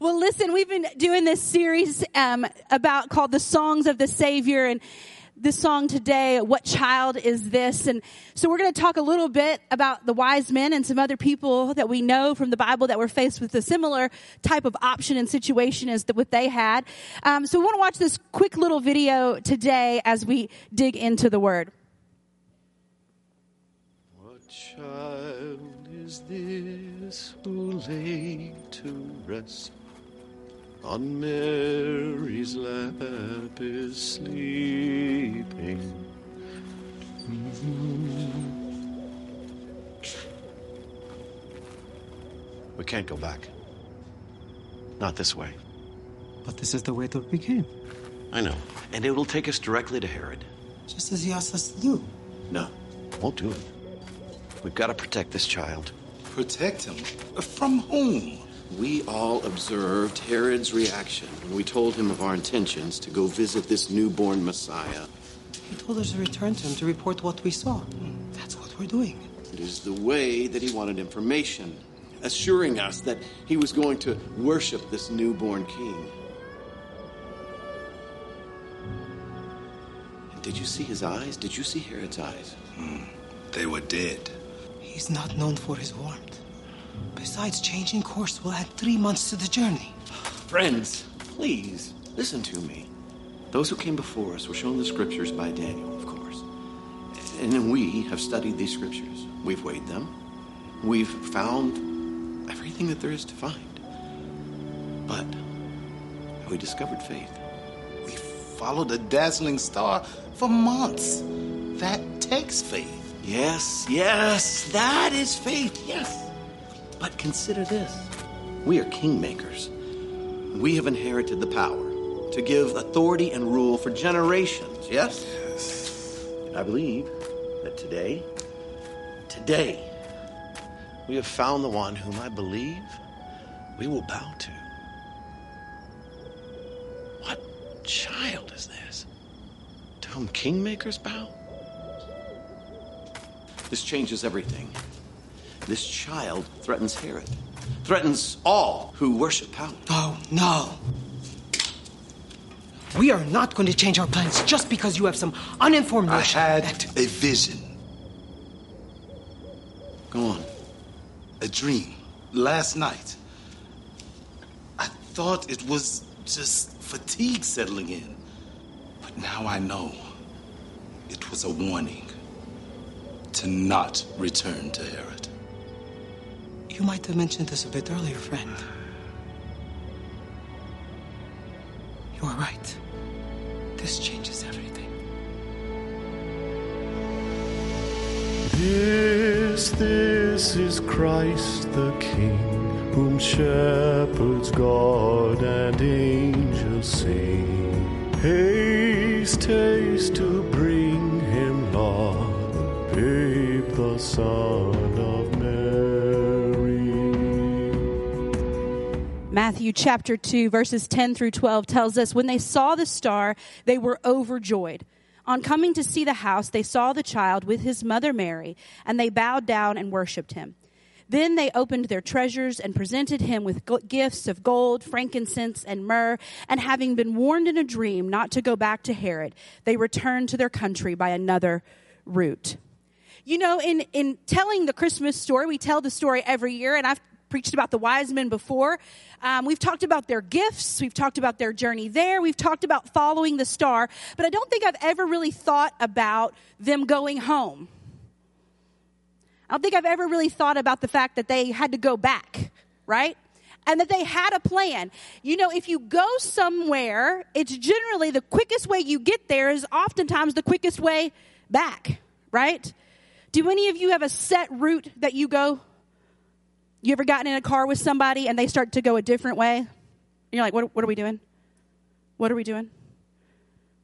Well, listen, we've been doing this series called The Songs of the Savior, and this song today, What Child Is This? And so we're going to talk a little bit about the wise men and some other people that we know from the Bible that were faced with a similar type of option and situation as what they had. So we want to watch this quick little video today as we dig into the Word. What child is this who lay to rest? On Mary's lap is sleeping. We can't go back. Not this way. But this is the way that we came. I know. And it will take us directly to Herod. Just as he asked us to do. No, won't do it. We've got to protect this child. Protect him? From whom? We all observed Herod's reaction when we told him of our intentions to go visit this newborn Messiah. He told us to return to him to report what we saw. That's what we're doing. It is the way that he wanted information, assuring us that he was going to worship this newborn king. And did you see his eyes? Did you see Herod's eyes? They were dead. He's not known for his warmth. Besides, changing course will add 3 months to the journey. Friends, please, listen to me. Those who came before us were shown the scriptures by Daniel, of course. And then we have studied these scriptures. We've weighed them. We've found everything that there is to find. But we discovered faith. We followed a dazzling star for months. That takes faith. Yes, that is faith, yes. But consider this. We are kingmakers. We have inherited the power to give authority and rule for generations, yes? Yes. I believe that today, we have found the one whom I believe we will bow to. What child is this? To whom kingmakers bow? This changes everything. This child threatens Herod, threatens all who worship power. Oh, no. We are not going to change our plans just because you have some uninformed notion. I had a vision. Go on. A dream. Last night, I thought it was just fatigue settling in. But now I know it was a warning to not return to Herod. You might have mentioned this a bit earlier, friend. You are right. This changes everything. This is Christ the King, whom shepherds guard and angels sing. Haste, haste to bring him love, the babe, the Son of Man. Matthew chapter 2, verses 10 through 12 tells us, when they saw the star, they were overjoyed. On coming to see the house, they saw the child with his mother Mary, and they bowed down and worshipped him. Then they opened their treasures and presented him with gifts of gold, frankincense, and myrrh. And having been warned in a dream not to go back to Herod, they returned to their country by another route. You know, in telling the Christmas story, we tell the story every year, and I've preached about the wise men before. We've talked about their gifts. We've talked about their journey there. We've talked about following the star. But I don't think I've ever really thought about them going home. I don't think I've ever really thought about the fact that they had to go back, right? And that they had a plan. You know, if you go somewhere, it's generally the quickest way you get there is oftentimes the quickest way back, right? Do any of you have a set route that you go? You ever gotten in a car with somebody and they start to go a different way? And you're like, what are we doing? What are we doing?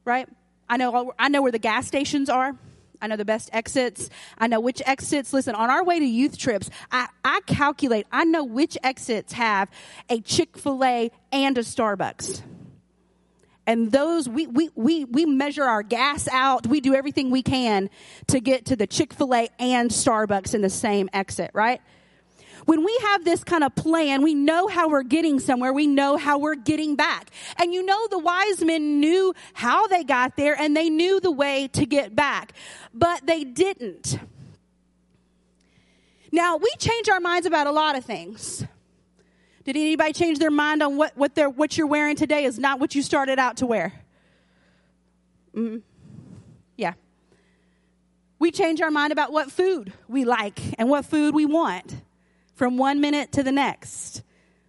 Right? I know where the gas stations are. I know the best exits. I know which exits. Listen, on our way to youth trips, I calculate. I know which exits have a Chick-fil-A and a Starbucks. And those, we measure our gas out. We do everything we can to get to the Chick-fil-A and Starbucks in the same exit, right? When we have this kind of plan, we know how we're getting somewhere. We know how we're getting back. And you know, the wise men knew how they got there and they knew the way to get back, but they didn't. Now, we change our minds about a lot of things. Did anybody change their mind on what you're wearing today is not what you started out to wear? Mm-hmm. Yeah. We change our mind about what food we like and what food we want from one minute to the next,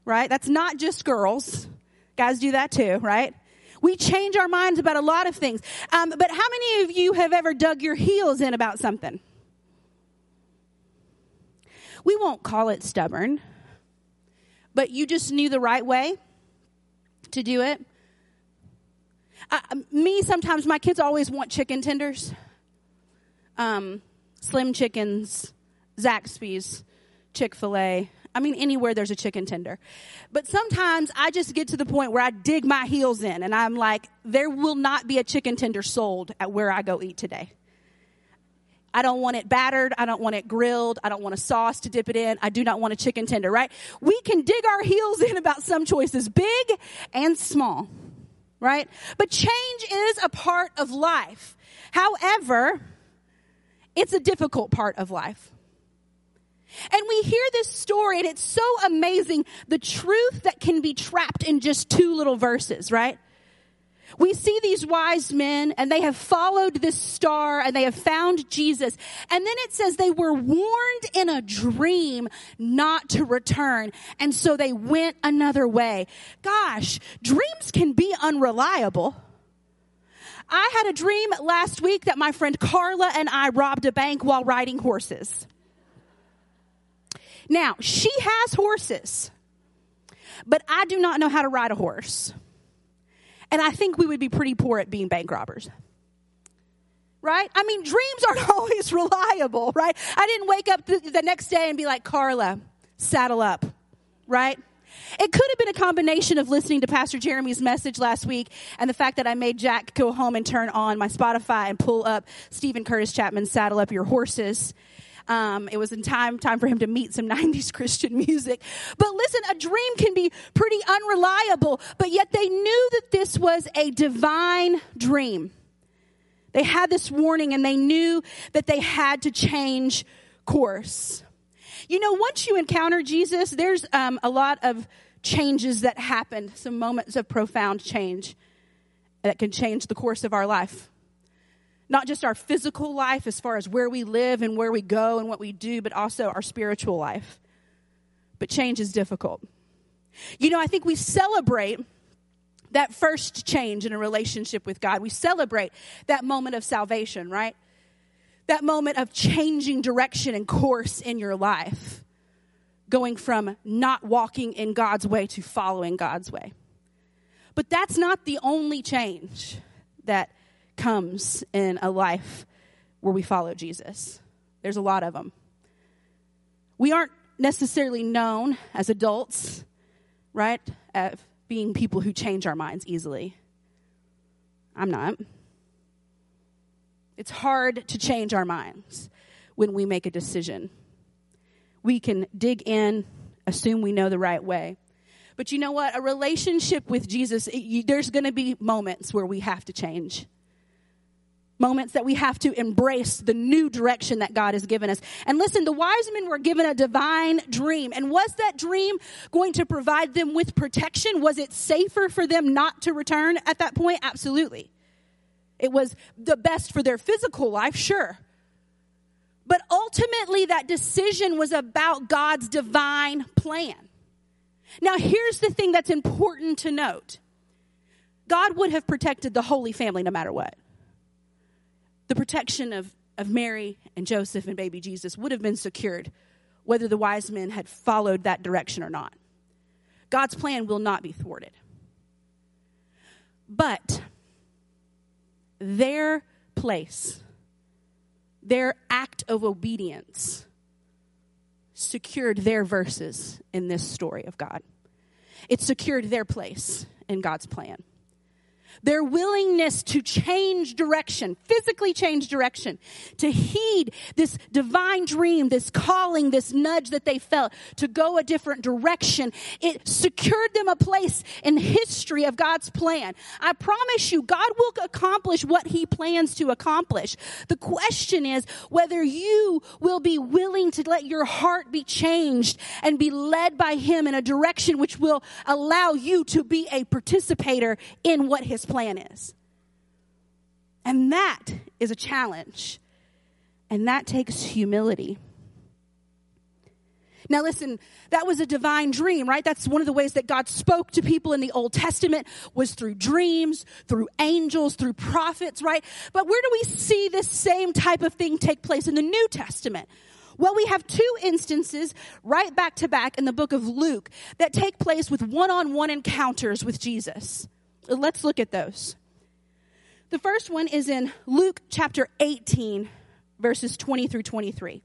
right? That's not just girls. Guys do that too, right? We change our minds about a lot of things. But how many of you have ever dug your heels in about something? We won't call it stubborn, but you just knew the right way to do it. Sometimes my kids always want chicken tenders. Slim Chickens, Zaxby's, Chick-fil-A. I mean, anywhere there's a chicken tender. But sometimes I just get to the point where I dig my heels in and I'm like, there will not be a chicken tender sold at where I go eat today. I don't want it battered. I don't want it grilled. I don't want a sauce to dip it in. I do not want a chicken tender, right? We can dig our heels in about some choices, big and small, right? But change is a part of life. However, it's a difficult part of life. And we hear this story, and it's so amazing, the truth that can be trapped in just two little verses, right? We see these wise men, and they have followed this star, and they have found Jesus. And then it says they were warned in a dream not to return, and so they went another way. Gosh, dreams can be unreliable. I had a dream last week that my friend Carla and I robbed a bank while riding horses. Now, she has horses, but I do not know how to ride a horse. And I think we would be pretty poor at being bank robbers. Right? I mean, dreams aren't always reliable, right? I didn't wake up the next day and be like, Carla, saddle up, right? It could have been a combination of listening to Pastor Jeremy's message last week and the fact that I made Jack go home and turn on my Spotify and pull up Stephen Curtis Chapman's Saddle Up Your Horses. It was in time for him to meet some 90s Christian music. But listen, a dream can be pretty unreliable, but yet they knew that this was a divine dream. They had this warning and they knew that they had to change course. You know, once you encounter Jesus, there's a lot of changes that happen, some moments of profound change that can change the course of our life. Not just our physical life as far as where we live and where we go and what we do, but also our spiritual life. But change is difficult. You know, I think we celebrate that first change in a relationship with God. We celebrate that moment of salvation, right? That moment of changing direction and course in your life, going from not walking in God's way to following God's way. But that's not the only change that comes in a life where we follow Jesus. There's a lot of them. We aren't necessarily known as adults, right, at being people who change our minds easily. I'm not. It's hard to change our minds when we make a decision. We can dig in, assume we know the right way. But you know what? A relationship with Jesus, there's going to be moments where we have to change. Moments that we have to embrace the new direction that God has given us. And listen, the wise men were given a divine dream. And was that dream going to provide them with protection? Was it safer for them not to return at that point? Absolutely. It was the best for their physical life, sure. But ultimately, that decision was about God's divine plan. Now, here's the thing that's important to note. God would have protected the Holy Family no matter what. The protection of Mary and Joseph and baby Jesus would have been secured whether the wise men had followed that direction or not. God's plan will not be thwarted. But their place, their act of obedience secured their verses in this story of God. It secured their place in God's plan. their willingness to change direction, physically change direction, to heed this divine dream, this calling, this nudge that they felt to go a different direction. It secured them a place in history of God's plan. I promise you, God will accomplish what he plans to accomplish. The question is whether you will be willing to let your heart be changed and be led by him in a direction which will allow you to be a participator in what his plan is. And that is a challenge. And that takes humility. Now listen, that was a divine dream, right? That's one of the ways that God spoke to people in the Old Testament, was through dreams, through angels, through prophets, right? But where do we see this same type of thing take place in the New Testament? Well, we have two instances right back to back in the book of Luke that take place with one-on-one encounters with Jesus. Let's look at those. The first one is in Luke chapter 18, verses 20 through 23.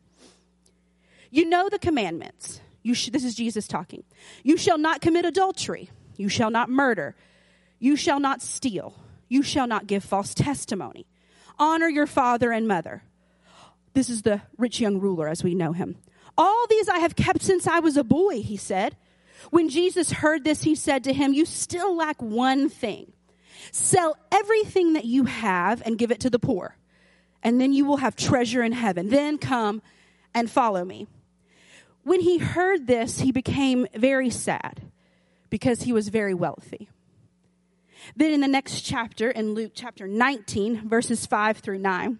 You know the commandments. This is Jesus talking. You shall not commit adultery. You shall not murder. You shall not steal. You shall not give false testimony. Honor your father and mother. This is the rich young ruler as we know him. All these I have kept since I was a boy, he said. When Jesus heard this, he said to him, you still lack one thing. Sell everything that you have and give it to the poor, and then you will have treasure in heaven. Then come and follow me. When he heard this, he became very sad because he was very wealthy. Then in the next chapter, in Luke chapter 19, verses 5 through 9,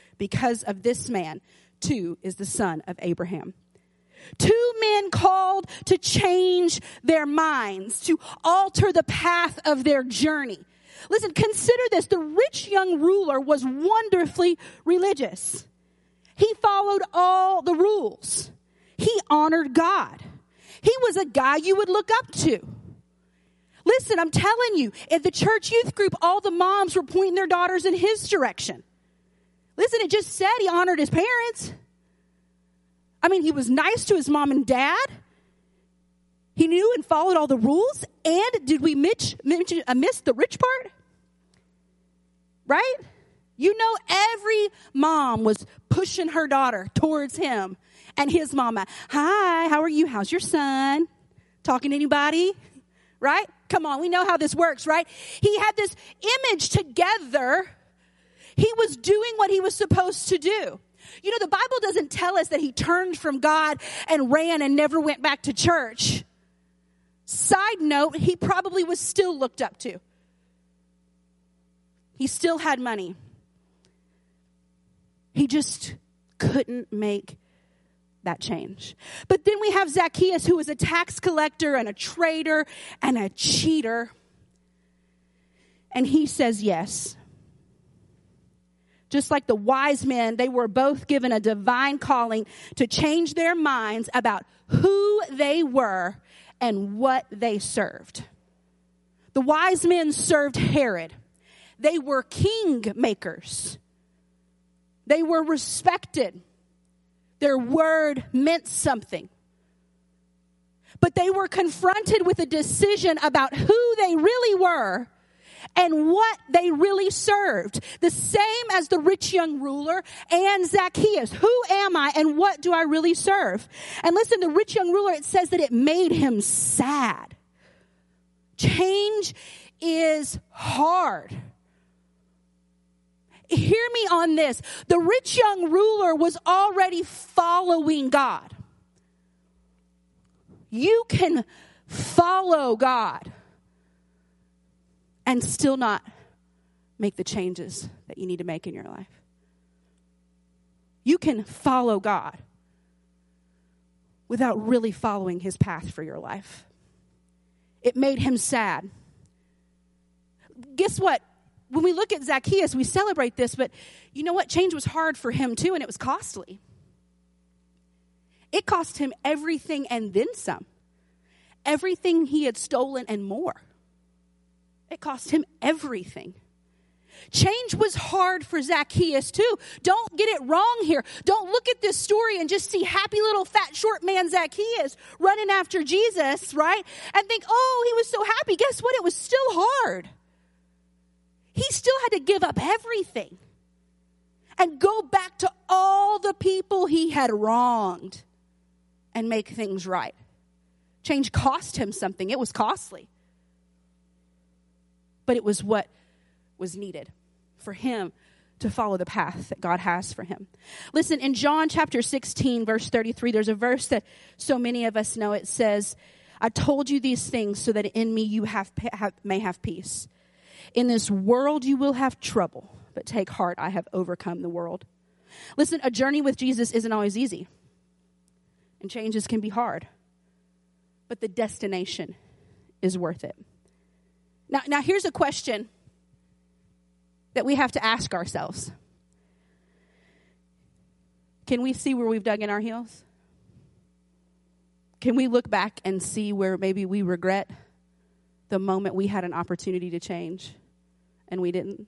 Because of this man, too, is the son of Abraham. 2 men called to change their minds, to alter the path of their journey. Listen, consider this. The rich young ruler was wonderfully religious. He followed all the rules. He honored God. He was a guy you would look up to. Listen, I'm telling you, at the church youth group, all the moms were pointing their daughters in his direction. Listen, it just said he honored his parents. I mean, he was nice to his mom and dad. He knew and followed all the rules. And did we miss the rich part? Right? You know, every mom was pushing her daughter towards him and his mama. Hi, how are you? How's your son? Talking to anybody? Right? Come on, we know how this works, right? He had this image together. He was doing what he was supposed to do. You know, the Bible doesn't tell us that he turned from God and ran and never went back to church. Side note, he probably was still looked up to. He still had money. He just couldn't make that change. But then we have Zacchaeus, who was a tax collector and a traitor and a cheater. And he says yes. Just like the wise men, they were both given a divine calling to change their minds about who they were and what they served. The wise men served Herod. They were king makers. They were respected. Their word meant something. But they were confronted with a decision about who they really were and what they really served. The same as the rich young ruler and Zacchaeus. Who am I and what do I really serve? And listen, the rich young ruler, it says that it made him sad. Change is hard. Hear me on this. The rich young ruler was already following God. You can follow God and still not make the changes that you need to make in your life. You can follow God without really following his path for your life. It made him sad. guess what? When we look at Zacchaeus, we celebrate this, but you know what? Change was hard for him too, and it was costly. It cost him everything and then some. Everything he had stolen and more. It cost him everything. Change was hard for Zacchaeus too. Don't get it wrong here. Don't look at this story and just see happy little fat short man Zacchaeus running after Jesus, right? And think, oh, he was so happy. Guess what? It was still hard. He still had to give up everything and go back to all the people he had wronged and make things right. Change cost him something. It was costly. But it was what was needed for him to follow the path that God has for him. Listen, in John chapter 16, verse 33, there's a verse that so many of us know. It says, I told you these things so that in me you may have peace. In this world you will have trouble, but take heart, I have overcome the world. Listen, a journey with Jesus isn't always easy, and changes can be hard, but the destination is worth it. Now here's a question that we have to ask ourselves. Can we see where we've dug in our heels? Can we look back and see where maybe we regret the moment we had an opportunity to change and we didn't?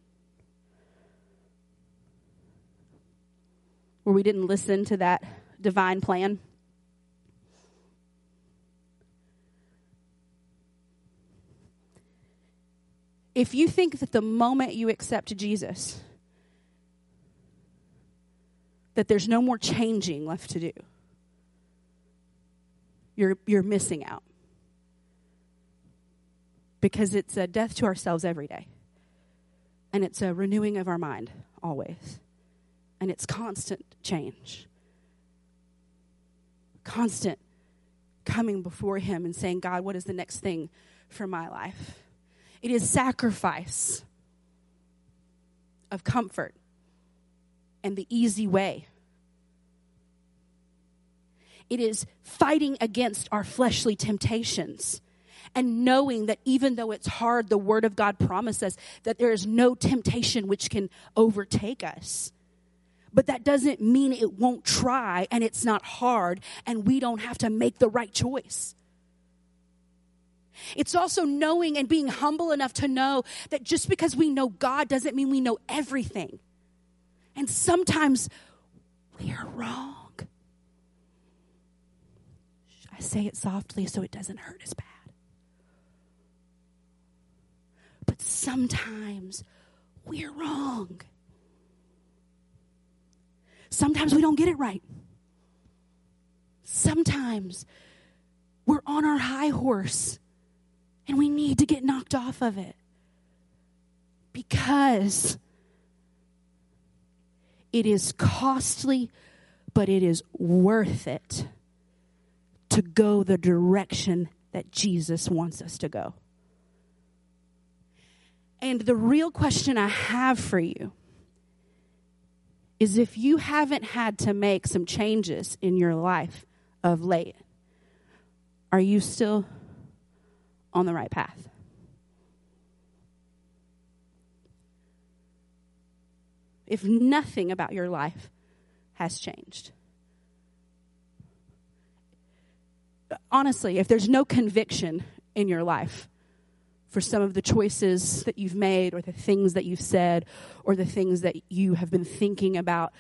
Where we didn't listen to that divine plan? If you think that the moment you accept Jesus, that there's no more changing left to do, you're missing out. Because it's a death to ourselves every day. And it's a renewing of our mind always. And it's constant change. Constant coming before him and saying, God, what is the next thing for my life? It is sacrifice of comfort and the easy way. It is fighting against our fleshly temptations and knowing that even though it's hard, the Word of God promises that there is no temptation which can overtake us. But that doesn't mean it won't try and it's not hard and we don't have to make the right choice. It's also knowing and being humble enough to know that just because we know God doesn't mean we know everything. And sometimes we are wrong. I say it softly so it doesn't hurt as bad. But sometimes we're wrong. Sometimes we don't get it right. Sometimes we're on our high horse. And we need to get knocked off of it because it is costly, but it is worth it to go the direction that Jesus wants us to go. And the real question I have for you is if you haven't had to make some changes in your life of late, are you still on the right path? If nothing about your life has changed. Honestly, if there's no conviction in your life for some of the choices that you've made or the things that you've said or the things that you have been thinking about,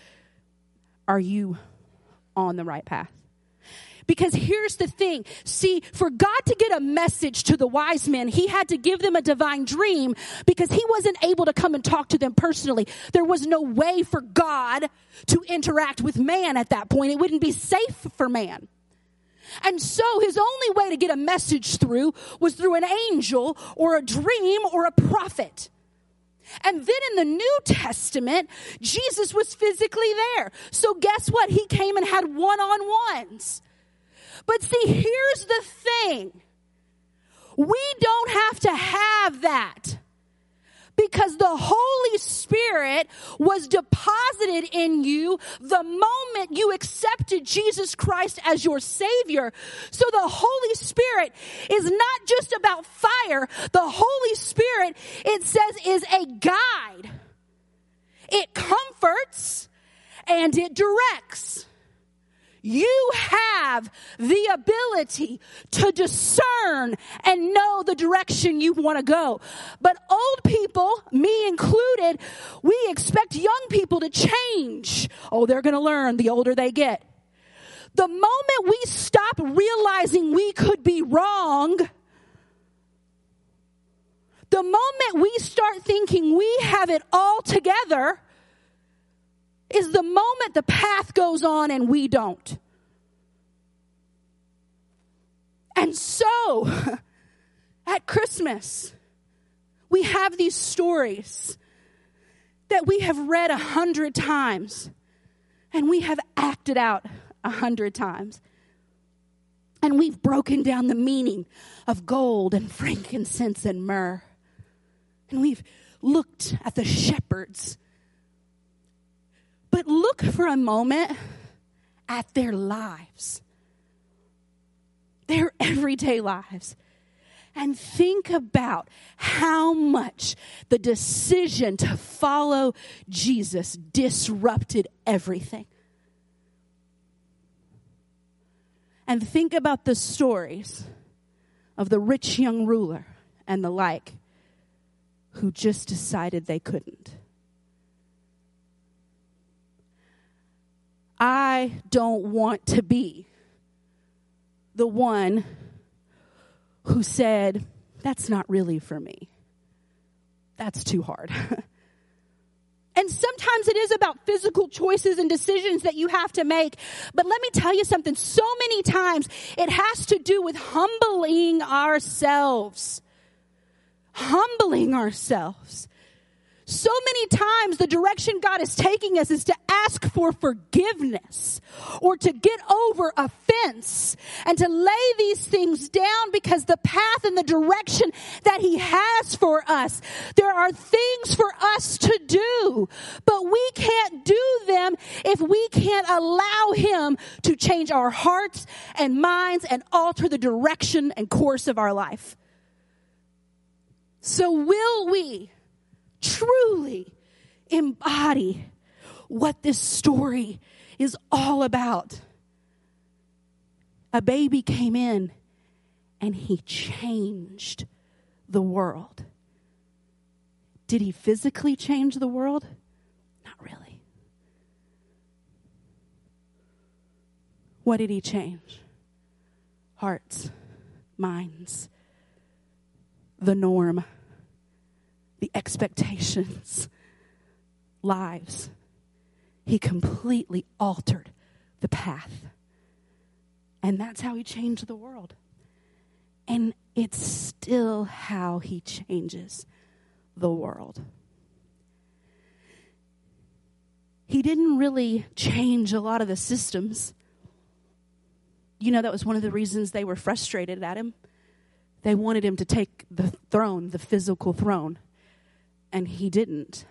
are you on the right path? Because here's the thing. See, for God to get a message to the wise men, he had to give them a divine dream because he wasn't able to come and talk to them personally. There was no way for God to interact with man at that point. It wouldn't be safe for man. And so his only way to get a message through was through an angel or a dream or a prophet. And then in the New Testament, Jesus was physically there. So guess what? He came and had one-on-ones. But see, here's the thing. We don't have to have that. because the Holy Spirit was deposited in you the moment you accepted Jesus Christ as your Savior. So the Holy Spirit is not just about fire. The Holy Spirit, it says, is a guide. It comforts and it directs. You have the ability to discern and know the direction you want to go. But old people, me included, we expect young people to change. Oh, they're going to learn the older they get. The moment we stop realizing we could be wrong, the moment we start thinking we have it all together, is the moment the path goes on and we don't. And so, at Christmas, we have these stories that we have read 100 times and we have acted out 100 times. And we've broken down the meaning of gold and frankincense and myrrh. And we've looked at the shepherds. But look for a moment at their lives, their everyday lives, and think about how much the decision to follow Jesus disrupted everything. And think about the stories of the rich young ruler and the like who just decided they couldn't. I don't want to be the one who said, that's not really for me. That's too hard. And sometimes it is about physical choices and decisions that you have to make. But let me tell you something. So many times it has to do with humbling ourselves. Humbling ourselves. So many times the direction God is taking us is to ask for forgiveness or to get over offense and to lay these things down because the path and the direction that he has for us, there are things for us to do, but we can't do them if we can't allow him to change our hearts and minds and alter the direction and course of our life. So will we truly embody what this story is all about? A baby came in and he changed the world. Did he physically change the world? Not really. What did he change? Hearts, minds, the norm, the expectations, lives. He completely altered the path. And that's how he changed the world. And it's still how he changes the world. He didn't really change a lot of the systems. You know, that was one of the reasons they were frustrated at him. They wanted him to take the throne, the physical throne. And he didn't.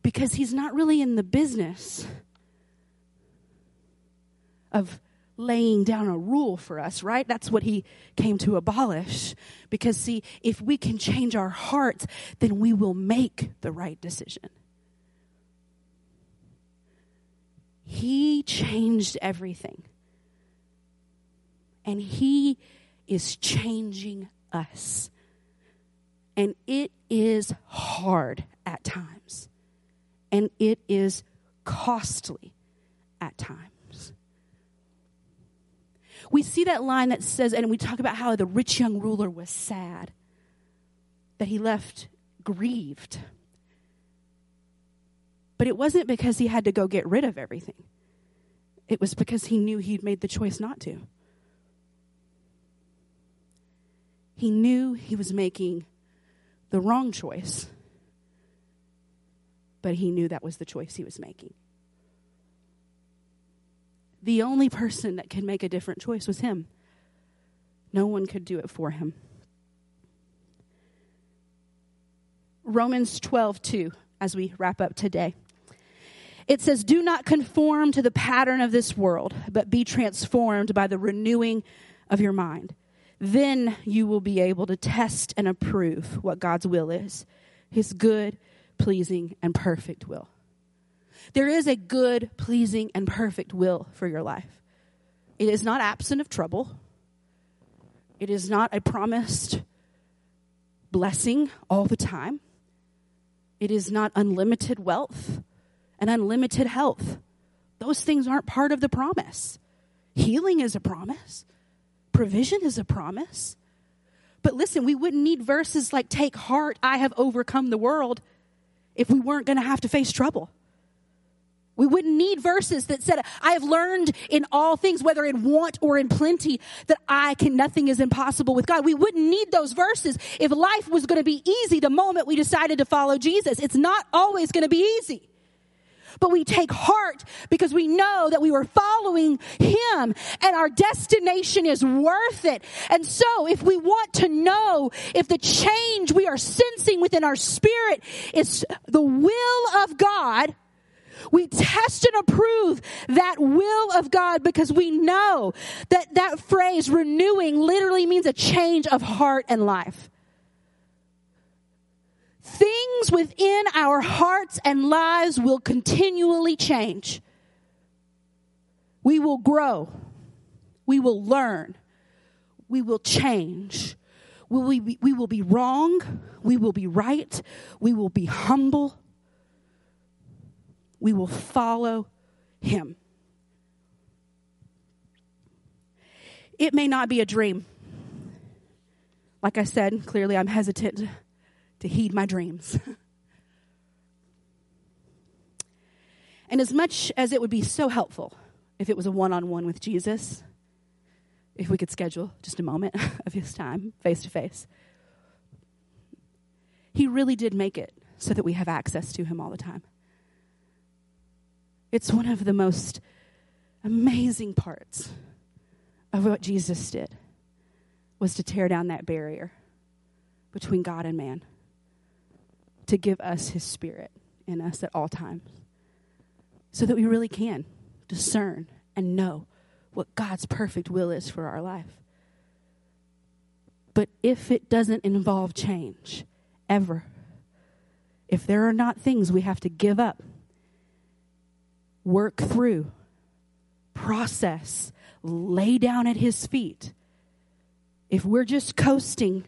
Because he's not really in the business of laying down a rule for us, right? That's what he came to abolish. Because, see, if we can change our hearts, then we will make the right decision. He changed everything. And he is changing us. And it is hard at times. And it is costly at times. We see that line that says, and we talk about how the rich young ruler was sad, that he left grieved. But it wasn't because he had to go get rid of everything. It was because he knew he'd made the choice not to. He knew he was making the wrong choice, but he knew that was the choice he was making. The only person that could make a different choice was him. No one could do it for him. Romans 12:2 as we wrap up today. It says, do not conform to the pattern of this world, but be transformed by the renewing of your mind. Then you will be able to test and approve what God's will is, his good, pleasing, and perfect will. There is a good, pleasing, and perfect will for your life. It is not absent of trouble. It is not a promised blessing all the time. It is not unlimited wealth and unlimited health. Those things aren't part of the promise. Healing is a promise. Provision is a promise. But listen, we wouldn't need verses like, take heart, I have overcome the world, if we weren't going to have to face trouble. We wouldn't need verses that said, I have learned in all things, whether in want or in plenty, that nothing is impossible with God. We wouldn't need those verses if life was going to be easy the moment we decided to follow Jesus. It's not always going to be easy. But we take heart because we know that we were following him and our destination is worth it. And so if we want to know if the change we are sensing within our spirit is the will of God, we test and approve that will of God, because we know that that phrase renewing literally means a change of heart and life. Things within our hearts and lives will continually change. We will grow. We will learn. We will change. We will be wrong. We will be right. We will be humble. We will follow him. It may not be a dream. Like I said, clearly I'm hesitant to heed my dreams. And as much as it would be so helpful if it was a one-on-one with Jesus, if we could schedule just a moment of his time face-to-face, he really did make it so that we have access to him all the time. It's one of the most amazing parts of what Jesus did, was to tear down that barrier between God and man, to give us his spirit in us at all times, so that we really can discern and know what God's perfect will is for our life. But if it doesn't involve change, ever, if there are not things we have to give up, work through, process, lay down at his feet, if we're just coasting,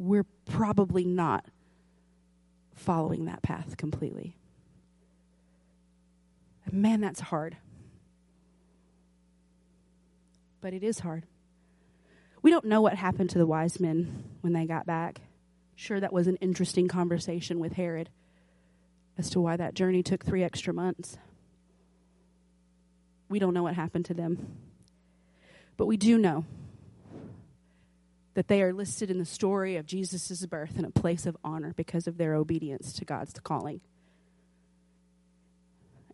we're probably not following that path completely. And man, that's hard. But it is hard. We don't know what happened to the wise men when they got back. Sure, that was an interesting conversation with Herod as to why that journey took 3 extra months. We don't know what happened to them. But we do know that they are listed in the story of Jesus' birth in a place of honor because of their obedience to God's calling.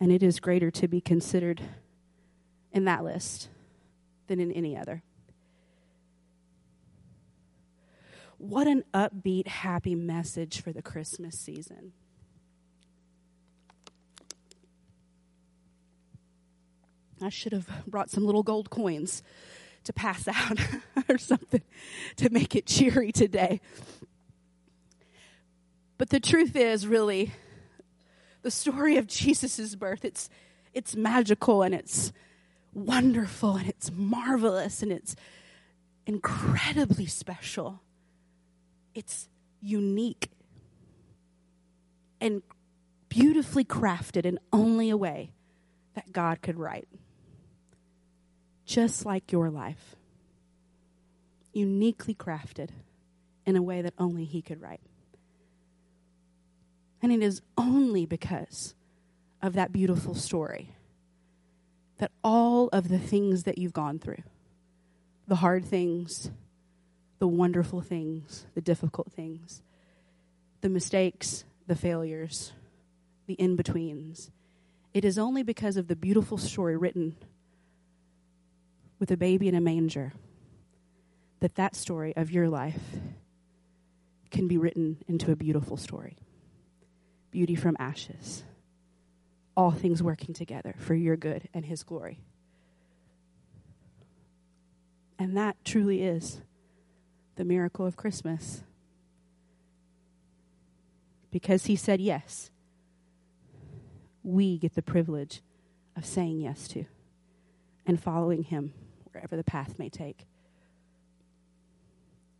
And it is greater to be considered in that list than in any other. What an upbeat, happy message for the Christmas season. I should have brought some little gold coins to pass out or something to make it cheery today. But the truth is, really, the story of Jesus' birth, it's magical and it's wonderful and it's marvelous and it's incredibly special. It's unique and beautifully crafted in only a way that God could write. Just like your life, uniquely crafted in a way that only he could write. And it is only because of that beautiful story that all of the things that you've gone through, the hard things, the wonderful things, the difficult things, the mistakes, the failures, the in-betweens, it is only because of the beautiful story written with a baby in a manger, that story of your life can be written into a beautiful story. Beauty from ashes. All things working together for your good and his glory. And that truly is the miracle of Christmas. Because he said yes, we get the privilege of saying yes to and following him wherever the path may take.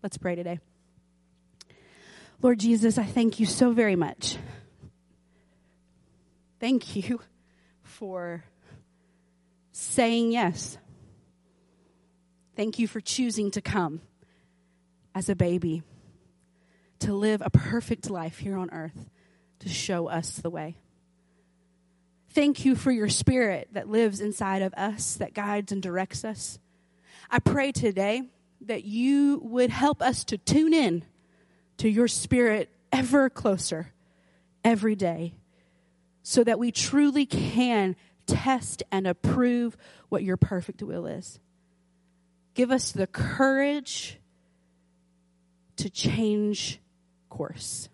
Let's pray today. Lord Jesus, I thank you so very much. Thank you for saying yes. Thank you for choosing to come as a baby, to live a perfect life here on earth, to show us the way. Thank you for your spirit that lives inside of us, that guides and directs us. I pray today that you would help us to tune in to your spirit ever closer every day, so that we truly can test and approve what your perfect will is. Give us the courage to change course,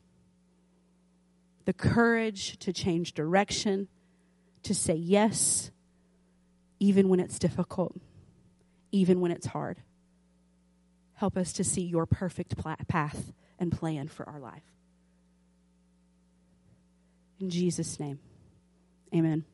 the courage to change direction, to say yes, even when it's difficult, even when it's hard. Help us to see your perfect path and plan for our life. In Jesus' name, amen.